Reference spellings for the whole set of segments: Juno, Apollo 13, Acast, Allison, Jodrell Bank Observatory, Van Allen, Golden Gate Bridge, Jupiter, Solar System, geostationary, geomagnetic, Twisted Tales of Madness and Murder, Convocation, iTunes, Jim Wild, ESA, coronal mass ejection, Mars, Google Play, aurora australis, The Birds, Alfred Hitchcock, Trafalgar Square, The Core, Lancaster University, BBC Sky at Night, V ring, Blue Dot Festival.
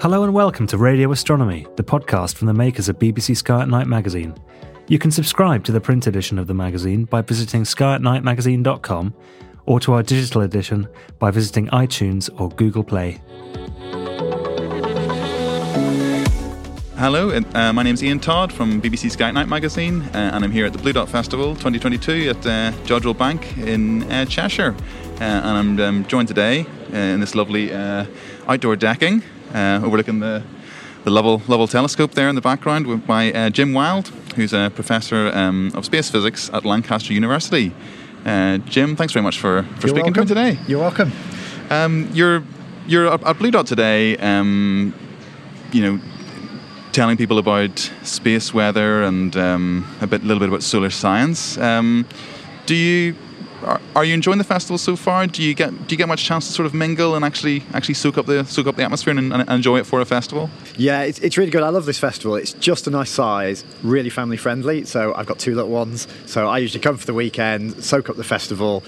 Hello and welcome to Radio Astronomy, the podcast from the makers of BBC Sky at Night magazine. You can subscribe to the print edition of the magazine by visiting skyatnightmagazine.com or to our digital edition by visiting iTunes or Google Play. Hello, my name's Ian Todd from BBC Sky at Night magazine, and I'm here at the Blue Dot Festival 2022 at Jodrell Bank in Cheshire. And I'm joined today in this lovely outdoor decking, overlooking the Lovell telescope there in the background, by Jim Wild, who's a professor of space physics at Lancaster University. Jim, thanks very much for speaking to me today. You're welcome. You're at Blue Dot today, telling people about space weather and a little bit about solar science. Are you enjoying the festival so far? Do you get much chance to sort of mingle and actually soak up the atmosphere and enjoy it for a festival? Yeah, it's really good. I love this festival. It's just a nice size, really family friendly. So I've got two little ones. So I usually come for the weekend, soak up the festival,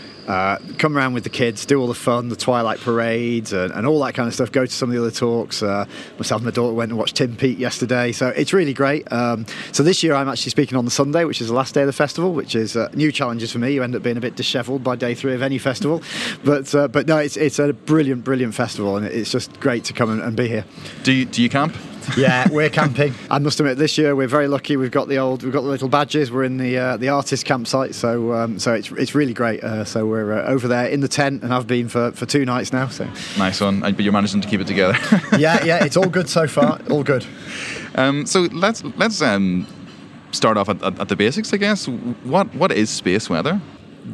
come around with the kids, do all the fun, the twilight parades and all that kind of stuff. Go to some of the other talks. Myself and my daughter went and watched Tim Peake yesterday. So it's really great. So this year I'm actually speaking on the Sunday, which is the last day of the festival, which is new challenges for me. You end up being a bit disheveled by day three of any festival, but no, it's a brilliant festival, and it's just great to come and be here. Do you camp? Yeah, we're camping. I must admit, this year we're very lucky. We've got the little badges. We're in the artist campsite, so it's really great. So we're over there in the tent, and I've been for two nights now. So nice one, but you're managing to keep it together. yeah, it's all good so far. All good. So let's start off at the basics, I guess. What is space weather?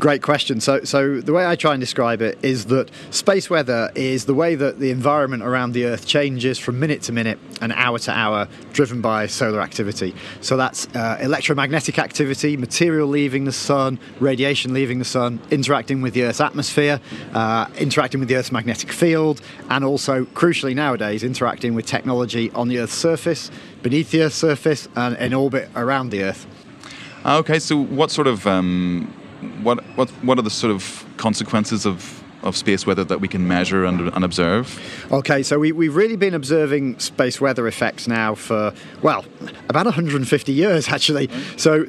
Great question. So the way I try and describe it is that space weather is the way that the environment around the Earth changes from minute to minute and hour to hour, driven by solar activity. So that's electromagnetic activity, material leaving the sun, radiation leaving the sun, interacting with the Earth's atmosphere, interacting with the Earth's magnetic field, and also, crucially nowadays, interacting with technology on the Earth's surface, beneath the Earth's surface, and in orbit around the Earth. Okay, so what sort of... What are the sort of consequences of space weather that we can measure and observe? Okay, so we've really been observing space weather effects now for, about 150 years, actually. So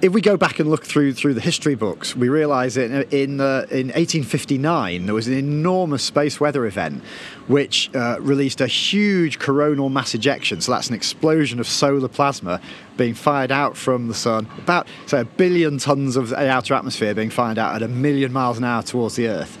if we go back and look through the history books, we realise that in 1859 there was an enormous space weather event which released a huge coronal mass ejection. So that's an explosion of solar plasma being fired out from the sun, about, say, 1 billion tonnes of the outer atmosphere being fired out at 1 million miles an hour towards the Earth.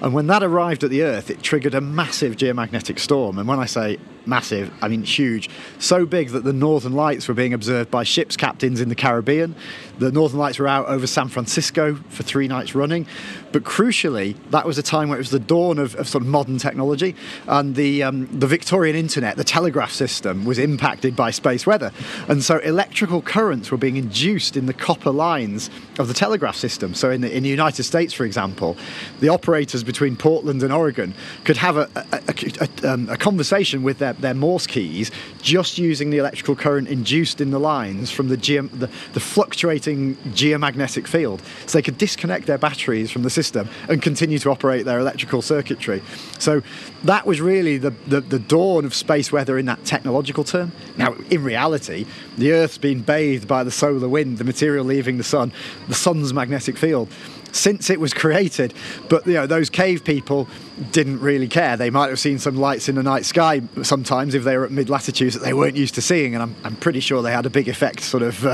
And when that arrived at the Earth, it triggered a massive geomagnetic storm. And when I say massive, I mean huge. So big that the Northern Lights were being observed by ships' captains in the Caribbean. The Northern Lights were out over San Francisco for 3 nights running. But crucially, that was a time where it was the dawn of sort of modern technology. And the Victorian internet, the telegraph system, was impacted by space weather. And so electrical currents were being induced in the copper lines of the telegraph system. So in the United States, for example, the operators between Portland and Oregon could have a conversation with their their Morse keys just using the electrical current induced in the lines from the fluctuating geomagnetic field. So they could disconnect their batteries from the system and continue to operate their electrical circuitry. So that was really the dawn of space weather in that technological term. Now, in reality, the Earth's been bathed by the solar wind, the material leaving the sun, the sun's magnetic field, since it was created. But you know, those cave people didn't really care. They might have seen some lights in the night sky sometimes if they were at mid-latitudes that they weren't used to seeing, and I'm pretty sure they had a big effect sort of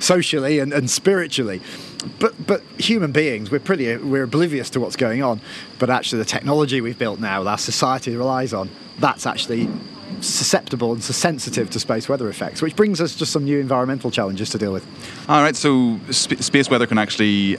socially and spiritually. But human beings, we're oblivious to what's going on. But actually the technology we've built now, that our society relies on, that's actually susceptible and sensitive to space weather effects, which brings us just some new environmental challenges to deal with. All right, so space weather can actually,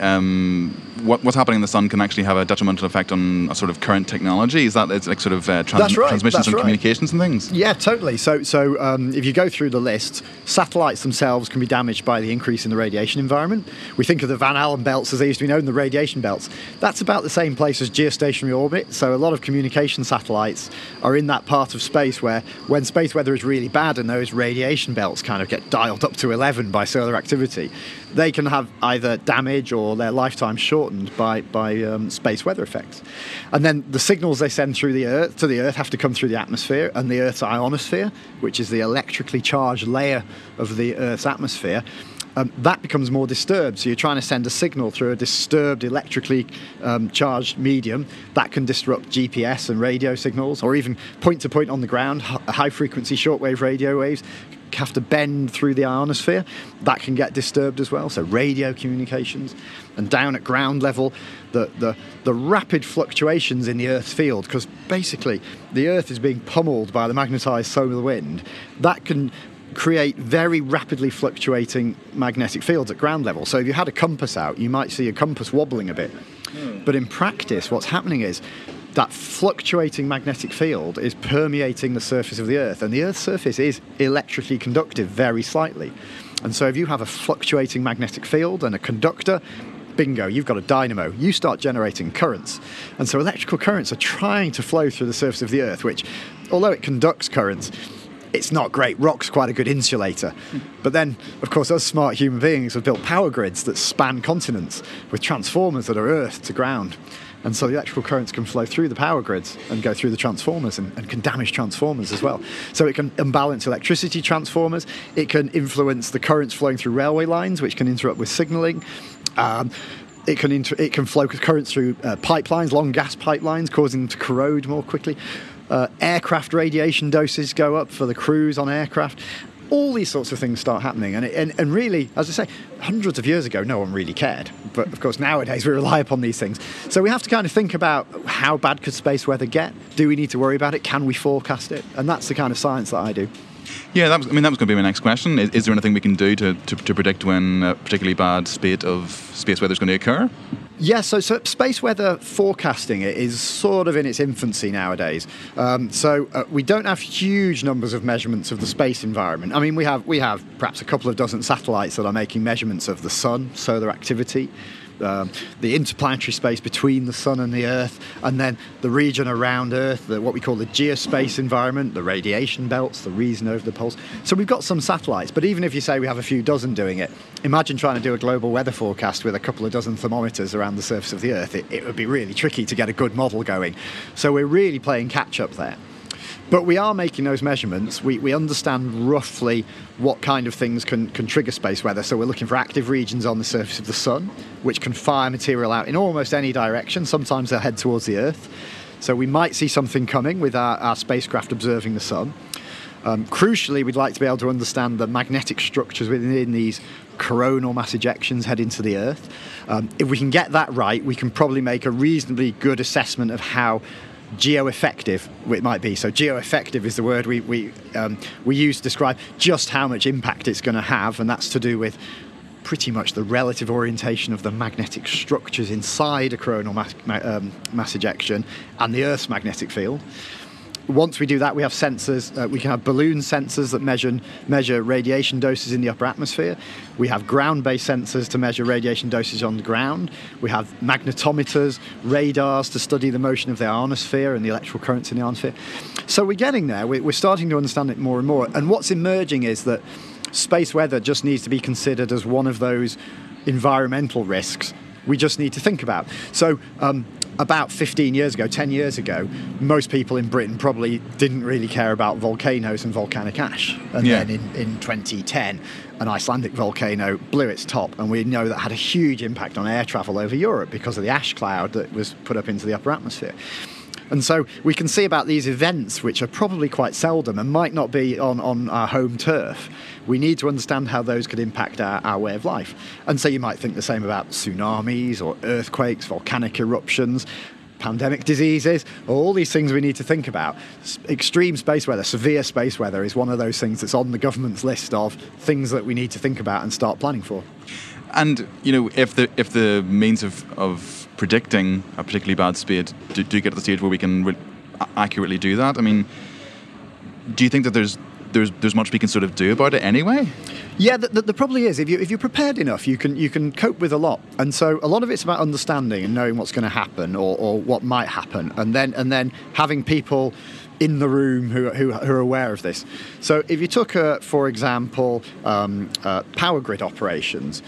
what's happening in the sun can actually have a detrimental effect on a sort of current technology. Is that it's like sort of transmissions and communications and things? Yeah, totally. So if you go through the list, satellites themselves can be damaged by the increase in the radiation environment. We think of the Van Allen belts, as they used to be known, the radiation belts. That's about the same place as geostationary orbit. So a lot of communication satellites are in that part of space where, when space weather is really bad and those radiation belts kind of get dialed up to 11 by solar activity, they can have either damage or their lifetime shortened by space weather effects. And then the signals they send through the Earth to the Earth have to come through the atmosphere, and the Earth's ionosphere, which is the electrically charged layer of the Earth's atmosphere, that becomes more disturbed. So you're trying to send a signal through a disturbed electrically charged medium. That can disrupt GPS and radio signals, or even point-to-point on the ground, high-frequency shortwave radio waves have to bend through the ionosphere. That can get disturbed as well, so radio communications. And down at ground level, the rapid fluctuations in the Earth's field, because basically the Earth is being pummeled by the magnetised solar wind, that can create very rapidly fluctuating magnetic fields at ground level. So if you had a compass out, you might see a compass wobbling a bit. But in practice, what's happening is that fluctuating magnetic field is permeating the surface of the Earth, and the Earth's surface is electrically conductive very slightly. And so if you have a fluctuating magnetic field and a conductor, bingo, you've got a dynamo. You start generating currents. And so electrical currents are trying to flow through the surface of the Earth, which, although it conducts currents, it's not great. Rock's quite a good insulator. But then, of course, us smart human beings have built power grids that span continents with transformers that are earth to ground. And so the electrical currents can flow through the power grids and go through the transformers and can damage transformers as well. So it can imbalance electricity transformers. It can influence the currents flowing through railway lines, which can interrupt with signalling. It can flow currents through pipelines, long gas pipelines, causing them to corrode more quickly. Aircraft radiation doses go up for the crews on aircraft. All these sorts of things start happening. And really, as I say, hundreds of years ago, no one really cared. But of course, nowadays, we rely upon these things. So we have to kind of think about how bad could space weather get? Do we need to worry about it? Can we forecast it? And that's the kind of science that I do. Yeah, that was going to be my next question. Is there anything we can do to predict when a particularly bad spate of space weather is going to occur? Yeah, so space weather forecasting is sort of in its infancy nowadays. So we don't have huge numbers of measurements of the space environment. I mean, we have perhaps a couple of dozen satellites that are making measurements of the sun, solar activity, the interplanetary space between the sun and the Earth, and then the region around Earth, what we call the geospace environment, the radiation belts, the region over the poles. So we've got some satellites, but even if you say we have a few dozen doing it, imagine trying to do a global weather forecast with a couple of dozen thermometers around the surface of the Earth. It would be really tricky to get a good model going. So we're really playing catch-up there. But we are making those measurements. We understand roughly what kind of things can trigger space weather. So we're looking for active regions on the surface of the sun, which can fire material out in almost any direction. Sometimes they'll head towards the Earth. So we might see something coming with our spacecraft observing the sun. Crucially, we'd like to be able to understand the magnetic structures within these coronal mass ejections heading to the Earth. If we can get that right, we can probably make a reasonably good assessment of how geo-effective it might be. So geo-effective is the word we use to describe just how much impact it's going to have, and that's to do with pretty much the relative orientation of the magnetic structures inside a coronal mass ejection and the Earth's magnetic field. Once we do that, we have sensors. We can have balloon sensors that measure radiation doses in the upper atmosphere. We have ground-based sensors to measure radiation doses on the ground. We have magnetometers, radars to study the motion of the ionosphere and the electrical currents in the ionosphere. So we're getting there. We're starting to understand it more and more. And what's emerging is that space weather just needs to be considered as one of those environmental risks we just need to think about. So about 15 years ago, 10 years ago, most people in Britain probably didn't really care about volcanoes and volcanic ash. And then in 2010, an Icelandic volcano blew its top, and we know that had a huge impact on air travel over Europe because of the ash cloud that was put up into the upper atmosphere. And so we can see about these events, which are probably quite seldom and might not be on our home turf. We need to understand how those could impact our way of life. And so you might think the same about tsunamis or earthquakes, volcanic eruptions, pandemic diseases, all these things we need to think about. Extreme space weather, severe space weather is one of those things that's on the government's list of things that we need to think about and start planning for. And, you know, if the means of predicting a particularly bad speed do get to the stage where we can accurately do that, I mean, do you think that there's much we can sort of do about it anyway? Yeah, the probably is. If you're prepared enough, you can cope with a lot. And so a lot of it's about understanding and knowing what's going to happen or what might happen, and then having people in the room who are aware of this. So if you took, for example, power grid operations,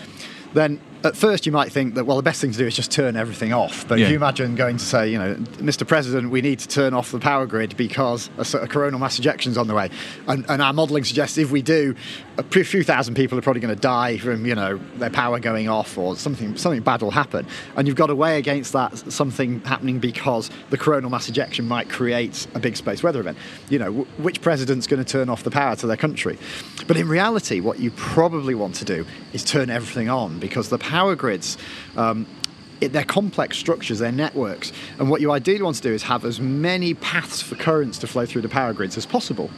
then at first you might think that, well, the best thing to do is just turn everything off. But if you imagine going to say, you know, Mr. President, we need to turn off the power grid because a coronal mass ejection's on the way. And our modelling suggests if we do, a few thousand people are probably going to die from, you know, their power going off or something bad will happen. And you've got to weigh against that something happening because the coronal mass ejection might create a big space weather event. You know, which president's going to turn off the power to their country? But in reality, what you probably want to do is turn everything on, because the power grids, they're complex structures, they're networks, and what you ideally want to do is have as many paths for currents to flow through the power grids as possible.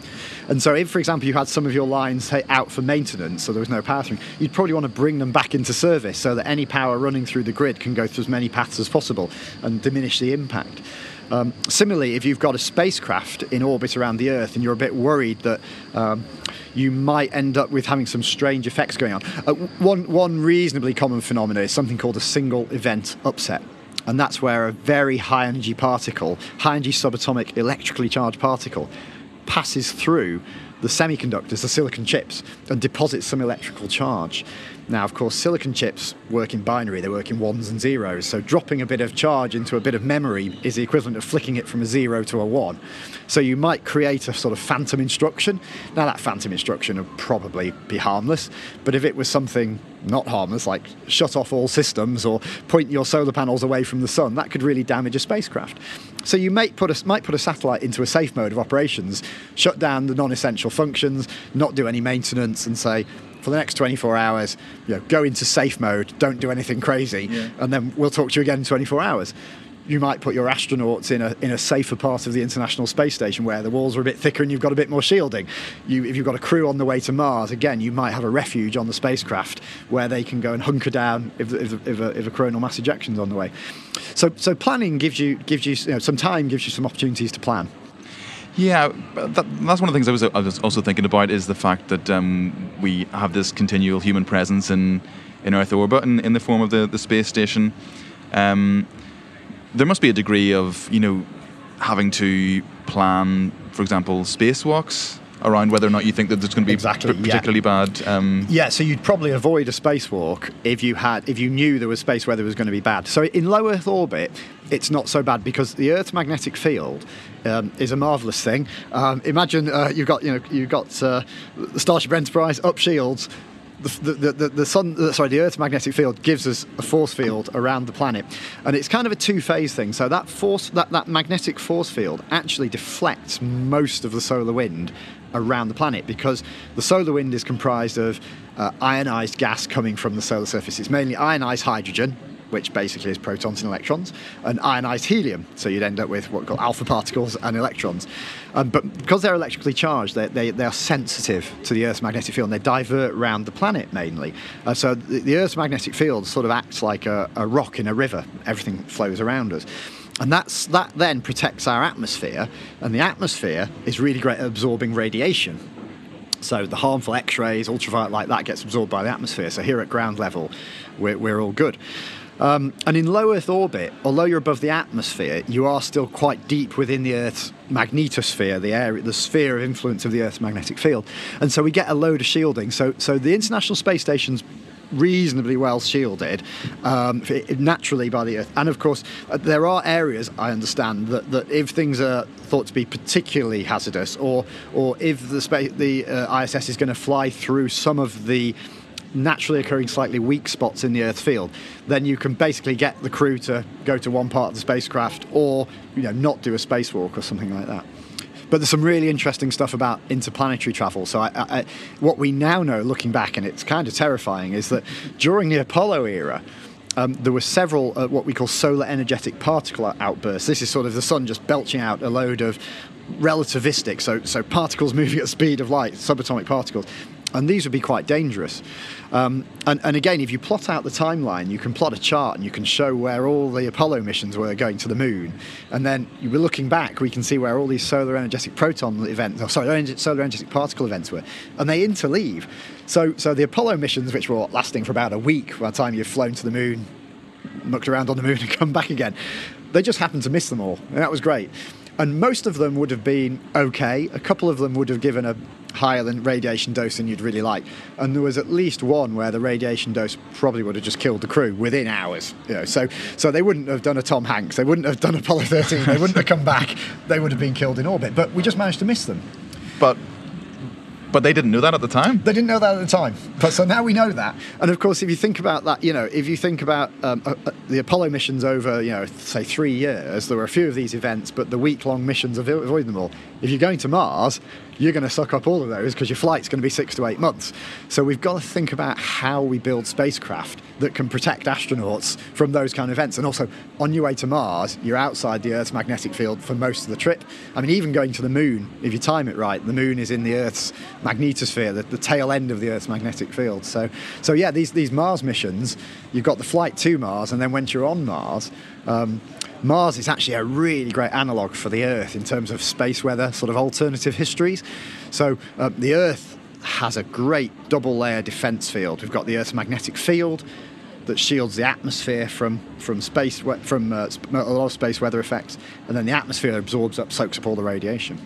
And so if, for example, you had some of your lines, say, out for maintenance, so there was no power through, you'd probably want to bring them back into service so that any power running through the grid can go through as many paths as possible and diminish the impact. Similarly, if you've got a spacecraft in orbit around the Earth and you're a bit worried that you might end up with having some strange effects going on, one reasonably common phenomenon is something called a single event upset. And that's where a very high-energy particle, high-energy subatomic electrically charged particle, passes through the semiconductors, the silicon chips, and deposits some electrical charge. Now, of course, silicon chips work in binary. They work in ones and zeros. So dropping a bit of charge into a bit of memory is the equivalent of flicking it from a zero to a one. So you might create a sort of phantom instruction. Now, that phantom instruction would probably be harmless. But if it was something not harmless, like shut off all systems or point your solar panels away from the sun, that could really damage a spacecraft. So you might put a satellite into a safe mode of operations, shut down the non-essential functions, not do any maintenance, and say, for the next 24 hours, you know, go into safe mode, don't do anything crazy, and then we'll talk to you again in 24 hours. You might put your astronauts in a safer part of the International Space Station where the walls are a bit thicker and you've got a bit more shielding. If you've got a crew on the way to Mars, again, you might have a refuge on the spacecraft where they can go and hunker down if a coronal mass ejection's on the way. So planning gives you, you know, some time, gives you some opportunities to plan. Yeah, that's one of the things I was also thinking about, is the fact that we have this continual human presence in Earth orbit in the form of the space station. There must be a degree of, you know, having to plan, for example, spacewalks around whether or not you think that there's going to be particularly bad. So you'd probably avoid a spacewalk if you knew there was space weather was going to be bad. So in low Earth orbit, it's not so bad because the Earth's magnetic field is a marvellous thing. Imagine you've got the Starship Enterprise up shields. The Earth's magnetic field gives us a force field around the planet, and it's kind of a two-phase thing. So that that magnetic force field actually deflects most of the solar wind around the planet, because the solar wind is comprised of ionized gas coming from the solar surface. It's mainly ionized hydrogen, which basically is protons and electrons, and ionised helium. So you'd end up with what we call alpha particles and electrons. But because they're electrically charged, they are sensitive to the Earth's magnetic field, and they divert around the planet mainly. So the Earth's magnetic field sort of acts like a rock in a river. Everything flows around us. And that then protects our atmosphere, and the atmosphere is really great at absorbing radiation. So the harmful X-rays, ultraviolet light, that gets absorbed by the atmosphere. So here at ground level, we're all good. And in low Earth orbit, although you're above the atmosphere, you are still quite deep within the Earth's magnetosphere, the area, the sphere of influence of the Earth's magnetic field. And so we get a load of shielding. So the International Space Station's reasonably well shielded naturally by the Earth. And of course, there are areas, I understand, that if things are thought to be particularly hazardous, or if the ISS is going to fly through some of the naturally occurring slightly weak spots in the Earth field, then you can basically get the crew to go to one part of the spacecraft, or not do a spacewalk or something like that. But there's some really interesting stuff about interplanetary travel. So what we now know, looking back, and it's kind of terrifying, is that during the Apollo era, there were several what we call solar energetic particle outbursts. This is sort of the sun just belching out a load of relativistic, so particles moving at the speed of light, subatomic particles. And these would be quite dangerous. And again, if you plot out the timeline, you can plot a chart and you can show where all the Apollo missions were going to the moon. And then we're looking back, we can see where all these solar energetic particle events were. And they interleave. So the Apollo missions, which were lasting for about a week by the time you've flown to the moon, mucked around on the moon and come back again, they just happened to miss them all. And that was great. And most of them would have been okay. A couple of them would have given a higher than radiation dose than you'd really like. And there was at least one where the radiation dose probably would have just killed the crew within hours. So they wouldn't have done a Tom Hanks. They wouldn't have done Apollo 13. They wouldn't have come back. They would have been killed in orbit. But we just managed to miss them. But they didn't know that at the time? They didn't know that at the time. But so now we know that. And of course, if you think about that, if you think about the Apollo missions over, say 3 years, there were a few of these events, but the week-long missions avoid them all. If you're going to Mars, you're going to suck up all of those because your flight's going to be 6 to 8 months. So we've got to think about how we build spacecraft that can protect astronauts from those kind of events. And also, on your way to Mars, you're outside the Earth's magnetic field for most of the trip. I mean, even going to the Moon, if you time it right, the Moon is in the Earth's magnetosphere, the tail end of the Earth's magnetic field. So yeah, these Mars missions, you've got the flight to Mars, and then once you're on Mars, Mars is actually a really great analogue for the Earth in terms of space weather, sort of alternative histories. So the Earth has a great double-layer defence field. We've got the Earth's magnetic field that shields the atmosphere from a lot of space weather effects, and then the atmosphere soaks up all the radiation.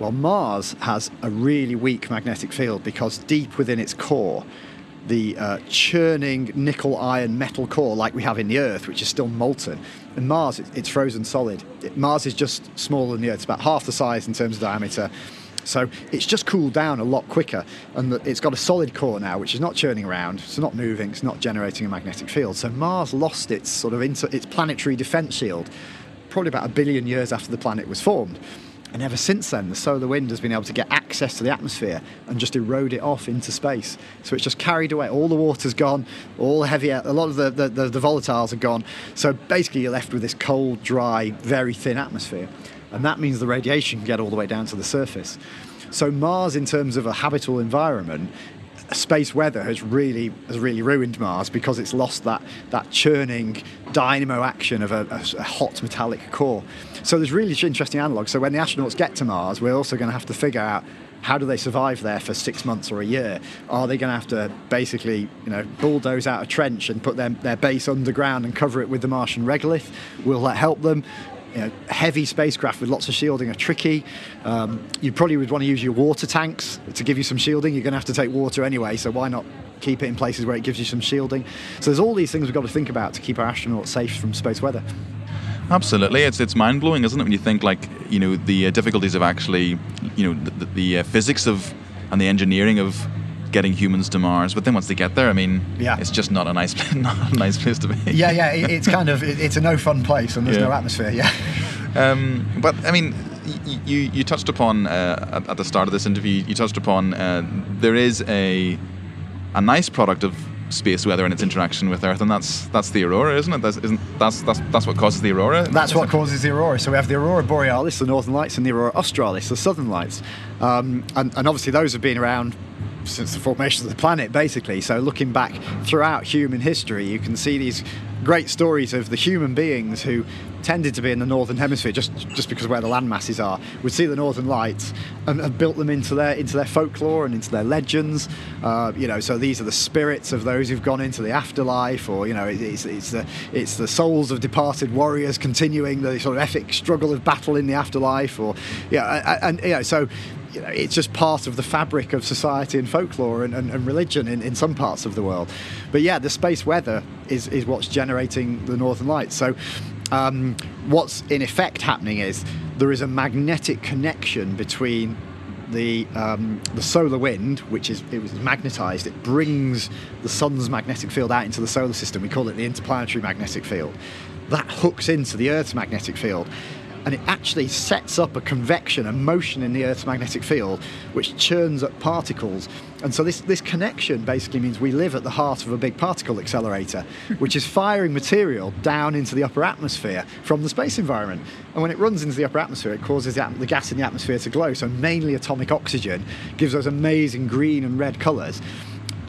Well, Mars has a really weak magnetic field because deep within its core, the churning nickel iron metal core like we have in the Earth, which is still molten. And Mars, it's frozen solid. Mars is just smaller than the Earth. It's about half the size in terms of diameter. So it's just cooled down a lot quicker. And it's got a solid core now, which is not churning around. It's not moving. It's not generating a magnetic field. So Mars lost its sort of its planetary defense shield probably about 1 billion years after the planet was formed. And ever since then, the solar wind has been able to get access to the atmosphere and just erode it off into space. So it's just carried away. All the water's gone, all the heavy, a lot of the volatiles are gone. So basically you're left with this cold, dry, very thin atmosphere. And that means the radiation can get all the way down to the surface. So Mars, in terms of a habitable environment, space weather has really ruined Mars because it's lost that churning dynamo action of a hot metallic core. So there's really interesting analogues. So when the astronauts get to Mars, we're also going to have to figure out how do they survive there for 6 months or a year. Are they going to have to basically, bulldoze out a trench and put their base underground and cover it with the Martian regolith? Will that help them? Heavy spacecraft with lots of shielding are tricky. You probably would want to use your water tanks to give you some shielding. You're going to have to take water anyway, so why not keep it in places where it gives you some shielding? So there's all these things we've got to think about to keep our astronauts safe from space weather. Absolutely. It's mind-blowing, isn't it, when you think, the difficulties of actually, the physics of and the engineering of getting humans to Mars, but then once they get there, it's just not a nice place to be. Yeah, it's kind of, it's a no fun place, and there's no atmosphere. Yeah. But you touched upon at the start of this interview. You touched upon there is a nice product of space weather and its interaction with Earth, and that's the aurora, isn't it? That's what causes the aurora. That's what causes the aurora. So we have the aurora borealis, the northern lights, and the aurora australis, the southern lights, and obviously those have been around since the formation of the planet, basically. So looking back throughout human history, you can see these great stories of the human beings who tended to be in the northern hemisphere, just because of where the land masses are, would see the northern lights and built them into their folklore and into their legends. So these are the spirits of those who've gone into the afterlife, or it's the souls of departed warriors continuing the sort of epic struggle of battle in the afterlife, it's just part of the fabric of society and folklore and religion in some parts of the world. But yeah, the space weather is what's generating the northern lights. So what's in effect happening is there is a magnetic connection between the solar wind, which was magnetized. It brings the sun's magnetic field out into the solar system. We call it the interplanetary magnetic field. That hooks into the Earth's magnetic field, and it actually sets up a convection, a motion in the Earth's magnetic field, which churns up particles. And so this connection basically means we live at the heart of a big particle accelerator, which is firing material down into the upper atmosphere from the space environment. And when it runs into the upper atmosphere, it causes the gas in the atmosphere to glow. So mainly atomic oxygen gives those amazing green and red colours,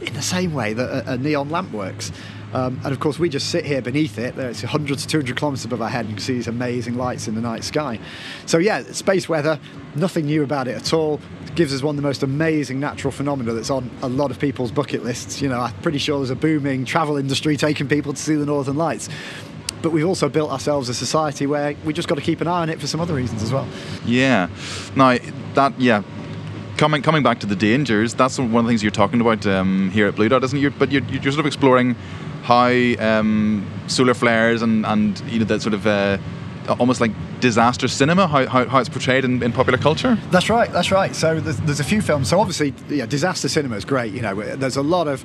in the same way that a neon lamp works. And of course, we just sit here beneath it. It's 100 to 200 kilometres above our head, and you can see these amazing lights in the night sky. So yeah, space weather, nothing new about it at all. It gives us one of the most amazing natural phenomena that's on a lot of people's bucket lists. I'm pretty sure there's a booming travel industry taking people to see the Northern Lights. But we've also built ourselves a society where we just got to keep an eye on it for some other reasons as well. Yeah. Now, coming back to the dangers, that's one of the things you're talking about here at Blue Dot, isn't it? You're sort of exploring how solar flares and that sort of almost like disaster cinema, how it's portrayed in popular culture. That's right. So there's a few films. So obviously, disaster cinema is great. There's a lot of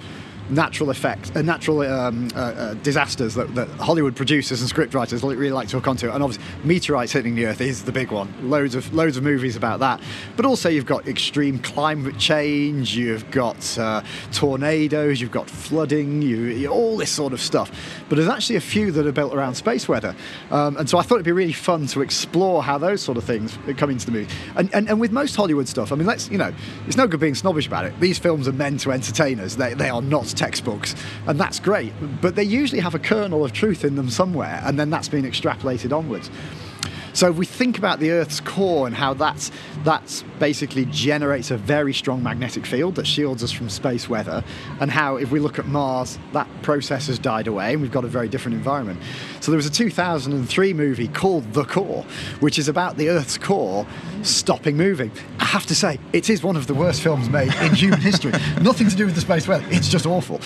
natural effects, disasters that Hollywood producers and scriptwriters really like to hook onto, and obviously meteorites hitting the Earth is the big one. Loads of movies about that. But also you've got extreme climate change, you've got tornadoes, you've got flooding, all this sort of stuff. But there's actually a few that are built around space weather, and so I thought it'd be really fun to explore how those sort of things come into the movie. And with most Hollywood stuff, I mean, it's no good being snobbish about it. These films are meant to entertain us. They are not textbooks, and that's great, but they usually have a kernel of truth in them somewhere, and then that's been extrapolated onwards. So if we think about the Earth's core and how that's basically generates a very strong magnetic field that shields us from space weather, and how if we look at Mars, that process has died away and we've got a very different environment. So there was a 2003 movie called The Core, which is about the Earth's core stopping moving. I have to say, it is one of the worst films made in human history. Nothing to do with the space weather. It's just awful.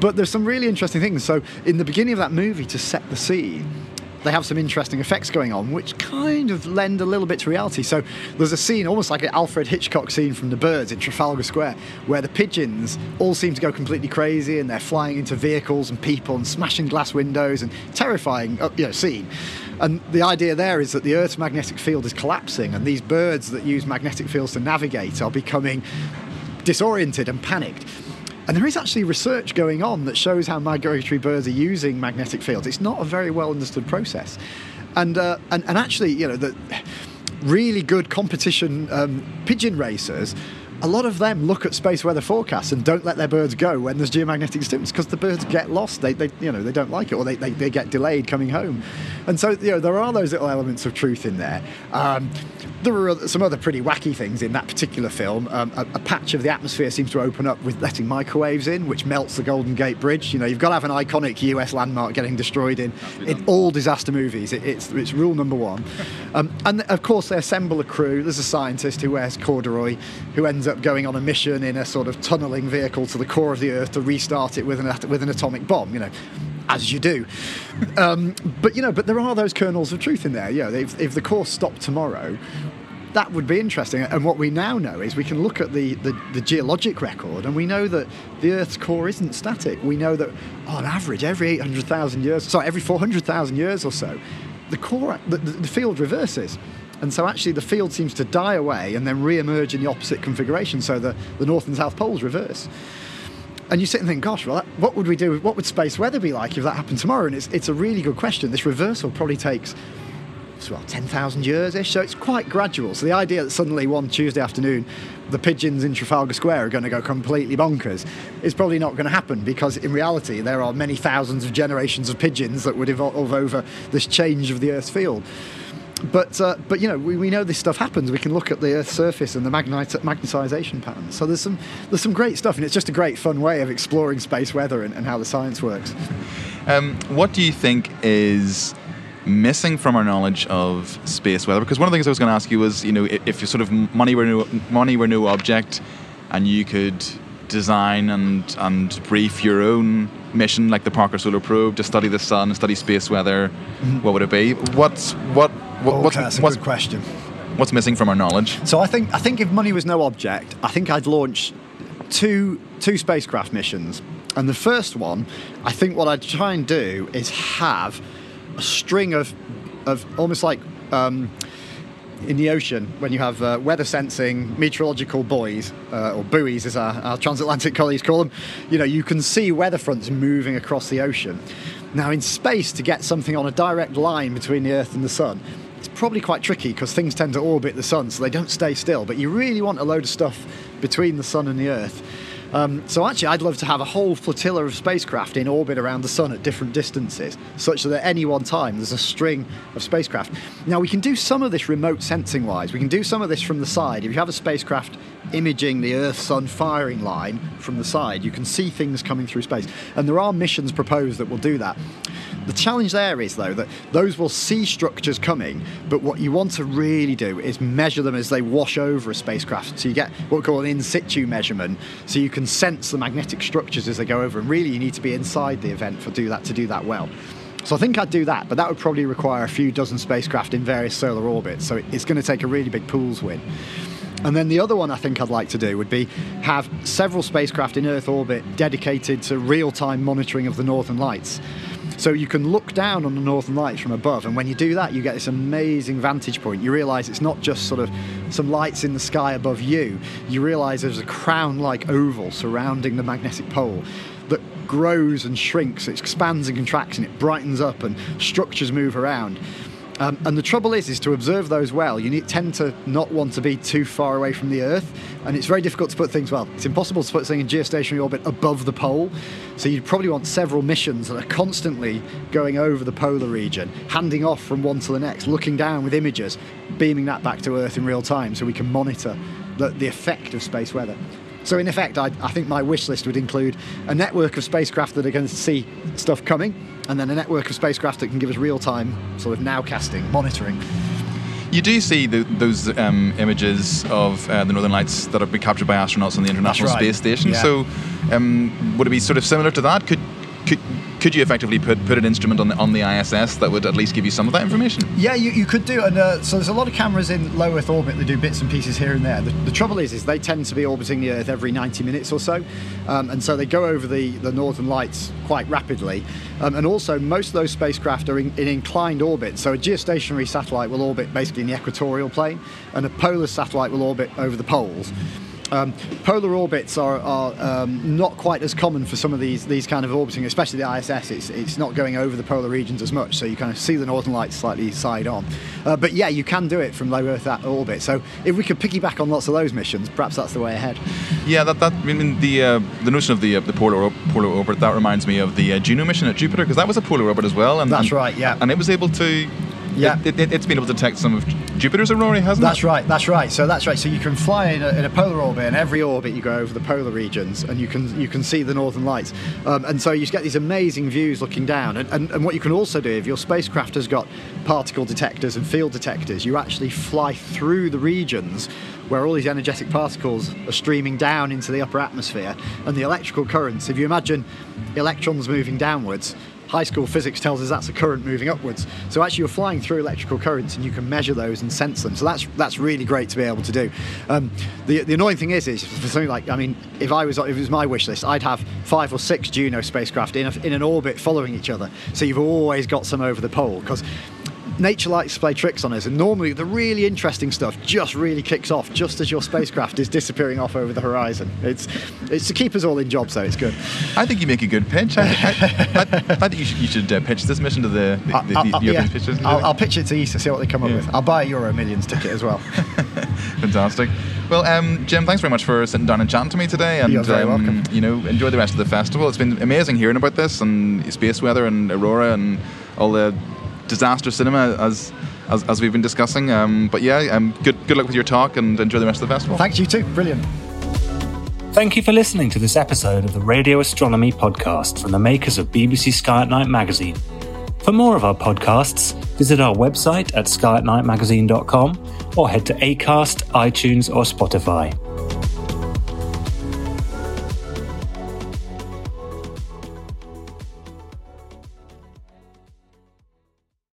But there's some really interesting things. So in the beginning of that movie, to set the scene, they have some interesting effects going on, which kind of lend a little bit to reality. So there's a scene, almost like an Alfred Hitchcock scene from The Birds in Trafalgar Square, where the pigeons all seem to go completely crazy, and they're flying into vehicles and people and smashing glass windows, and terrifying scene. And the idea there is that the Earth's magnetic field is collapsing, and these birds that use magnetic fields to navigate are becoming disoriented and panicked. And there is actually research going on that shows how migratory birds are using magnetic fields. It's not a very well understood process. And actually, the really good competition pigeon racers, a lot of them look at space weather forecasts and don't let their birds go when there's geomagnetic disturbance, because the birds get lost. They don't like it, or they get delayed coming home. And so, there are those little elements of truth in there. There were some other pretty wacky things in that particular film. A patch of the atmosphere seems to open up with letting microwaves in, which melts the Golden Gate Bridge. You've got to have an iconic US landmark getting destroyed in all disaster movies. It's rule number one. And of course, they assemble a crew. There's a scientist who wears corduroy, who ends up going on a mission in a sort of tunnelling vehicle to the core of the Earth to restart it with an atomic bomb. As you do. But there are those kernels of truth in there. If the core stopped tomorrow, that would be interesting. And what we now know is we can look at the geologic record, and we know that the Earth's core isn't static. We know that on average, every 400,000 years or so, the core, the field reverses. And so actually the field seems to die away and then re-emerge in the opposite configuration, so that the north and south poles reverse. And you sit and think, gosh, well, what would we do? What would space weather be like if that happened tomorrow? And it's a really good question. This reversal probably takes well, 10,000 years-ish, so it's quite gradual. So the idea that suddenly one Tuesday afternoon the pigeons in Trafalgar Square are going to go completely bonkers is probably not going to happen, because in reality there are many thousands of generations of pigeons that would evolve over this change of the Earth's field. But you know, we know this stuff happens. We can look at the Earth's surface and the magnetisation patterns. So there's some great stuff, and it's just a great fun way of exploring space weather and how the science works. What do you think is missing from our knowledge of space weather? Because one of the things I was going to ask you was, you know, if you sort of money were no object, and you could design and brief your own mission, like the Parker Solar Probe, to study the sun and study space weather, what would it be? That's a good question. What's missing from our knowledge? So I think if money was no object, I think I'd launch two spacecraft missions. And the first one, I think what I'd try and do is have a string of almost like in the ocean when you have weather sensing meteorological buoys, or buoys as our transatlantic colleagues call them. You know, you can see weather fronts moving across the ocean. Now in space, to get something on a direct line between the Earth and the Sun, it's probably quite tricky because things tend to orbit the Sun, so they don't stay still. But you really want a load of stuff between the Sun and the Earth. So actually I'd love to have a whole flotilla of spacecraft in orbit around the Sun at different distances, such that at any one time there's a string of spacecraft. Now we can do some of this remote sensing wise. We can do some of this from the side. If you have a spacecraft imaging the Earth-Sun firing line from the side, you can see things coming through space. And there are missions proposed that will do that. The challenge there is, though, that those will see structures coming, but what you want to really do is measure them as they wash over a spacecraft. So you get what we call an in-situ measurement, so you can sense the magnetic structures as they go over, and really you need to be inside the event to do that well. So I think I'd do that, but that would probably require a few dozen spacecraft in various solar orbits, so it's going to take a really big pool's win. And then the other one I think I'd like to do would be have several spacecraft in Earth orbit dedicated to real-time monitoring of the Northern Lights. So you can look down on the Northern Lights from above, and when you do that, you get this amazing vantage point. You realise it's not just sort of some lights in the sky above you. You realise there's a crown-like oval surrounding the magnetic pole that grows and shrinks, it expands and contracts, and it brightens up, and structures move around. And the trouble is to observe those well, you tend to not want to be too far away from the Earth, and it's very difficult to put things, well, it's impossible to put something in geostationary orbit above the pole, so you'd probably want several missions that are constantly going over the polar region, handing off from one to the next, looking down with images, beaming that back to Earth in real time so we can monitor the effect of space weather. So in effect, I think my wish list would include a network of spacecraft that are going to see stuff coming, and then a network of spacecraft that can give us real-time sort of nowcasting, monitoring. You do see those images of the Northern Lights that have been captured by astronauts on the International Space Station. Yeah. So would it be sort of similar to that? Could you effectively put an instrument on the ISS that would at least give you some of that information? Yeah, you could do. And so there's a lot of cameras in low Earth orbit that do bits and pieces here and there. The trouble is they tend to be orbiting the Earth every 90 minutes or so. And so they go over the Northern Lights quite rapidly. And also most of those spacecraft are in inclined orbit. So a geostationary satellite will orbit basically in the equatorial plane, and a polar satellite will orbit over the poles. Polar orbits are not quite as common for some of these kind of orbiting, especially the ISS. It's not going over the polar regions as much, so you kind of see the Northern Lights slightly side on. But yeah, you can do it from low Earth orbit. So if we could piggyback on lots of those missions, perhaps that's the way ahead. Yeah, the notion of the polar orbit, that reminds me of the Juno mission at Jupiter, because that was a polar orbit as well. And that's right. Yeah, and it was able to. Yeah, it's been able to detect some of Jupiter's aurora, hasn't it? That's right. So you can fly in a polar orbit, and every orbit you go over the polar regions, and you can see the Northern Lights. And so you get these amazing views looking down. And what you can also do, if your spacecraft has got particle detectors and field detectors, you actually fly through the regions where all these energetic particles are streaming down into the upper atmosphere, and the electrical currents. If you imagine electrons moving downwards, high school physics tells us that's a current moving upwards. So actually you're flying through electrical currents, and you can measure those and sense them. So that's really great to be able to do. The annoying thing is for something like, I mean, if it was my wish list, I'd have 5 or 6 Juno spacecraft in an orbit following each other. So you've always got some over the pole, because nature likes to play tricks on us, and normally the really interesting stuff just really kicks off just as your spacecraft is disappearing off over the horizon. It's to keep us all in jobs, so it's good. I think you make a good pitch. I think you should pitch this mission to the European pitchers. I'll pitch it to ESA, see what they come up with. I'll buy a Euro Millions ticket as well. Fantastic. Well, Jim, thanks very much for sitting down and chatting to me today. And, you're very welcome. You know, enjoy the rest of the festival. It's been amazing hearing about this and space weather and aurora and all the disaster cinema as we've been discussing. But yeah, good luck with your talk and enjoy the rest of the festival. Thanks, you too. Brilliant. Thank you for listening to this episode of the Radio Astronomy Podcast from the makers of BBC Sky at Night magazine. For more of our podcasts, visit our website at skyatnightmagazine.com or head to Acast, iTunes or Spotify.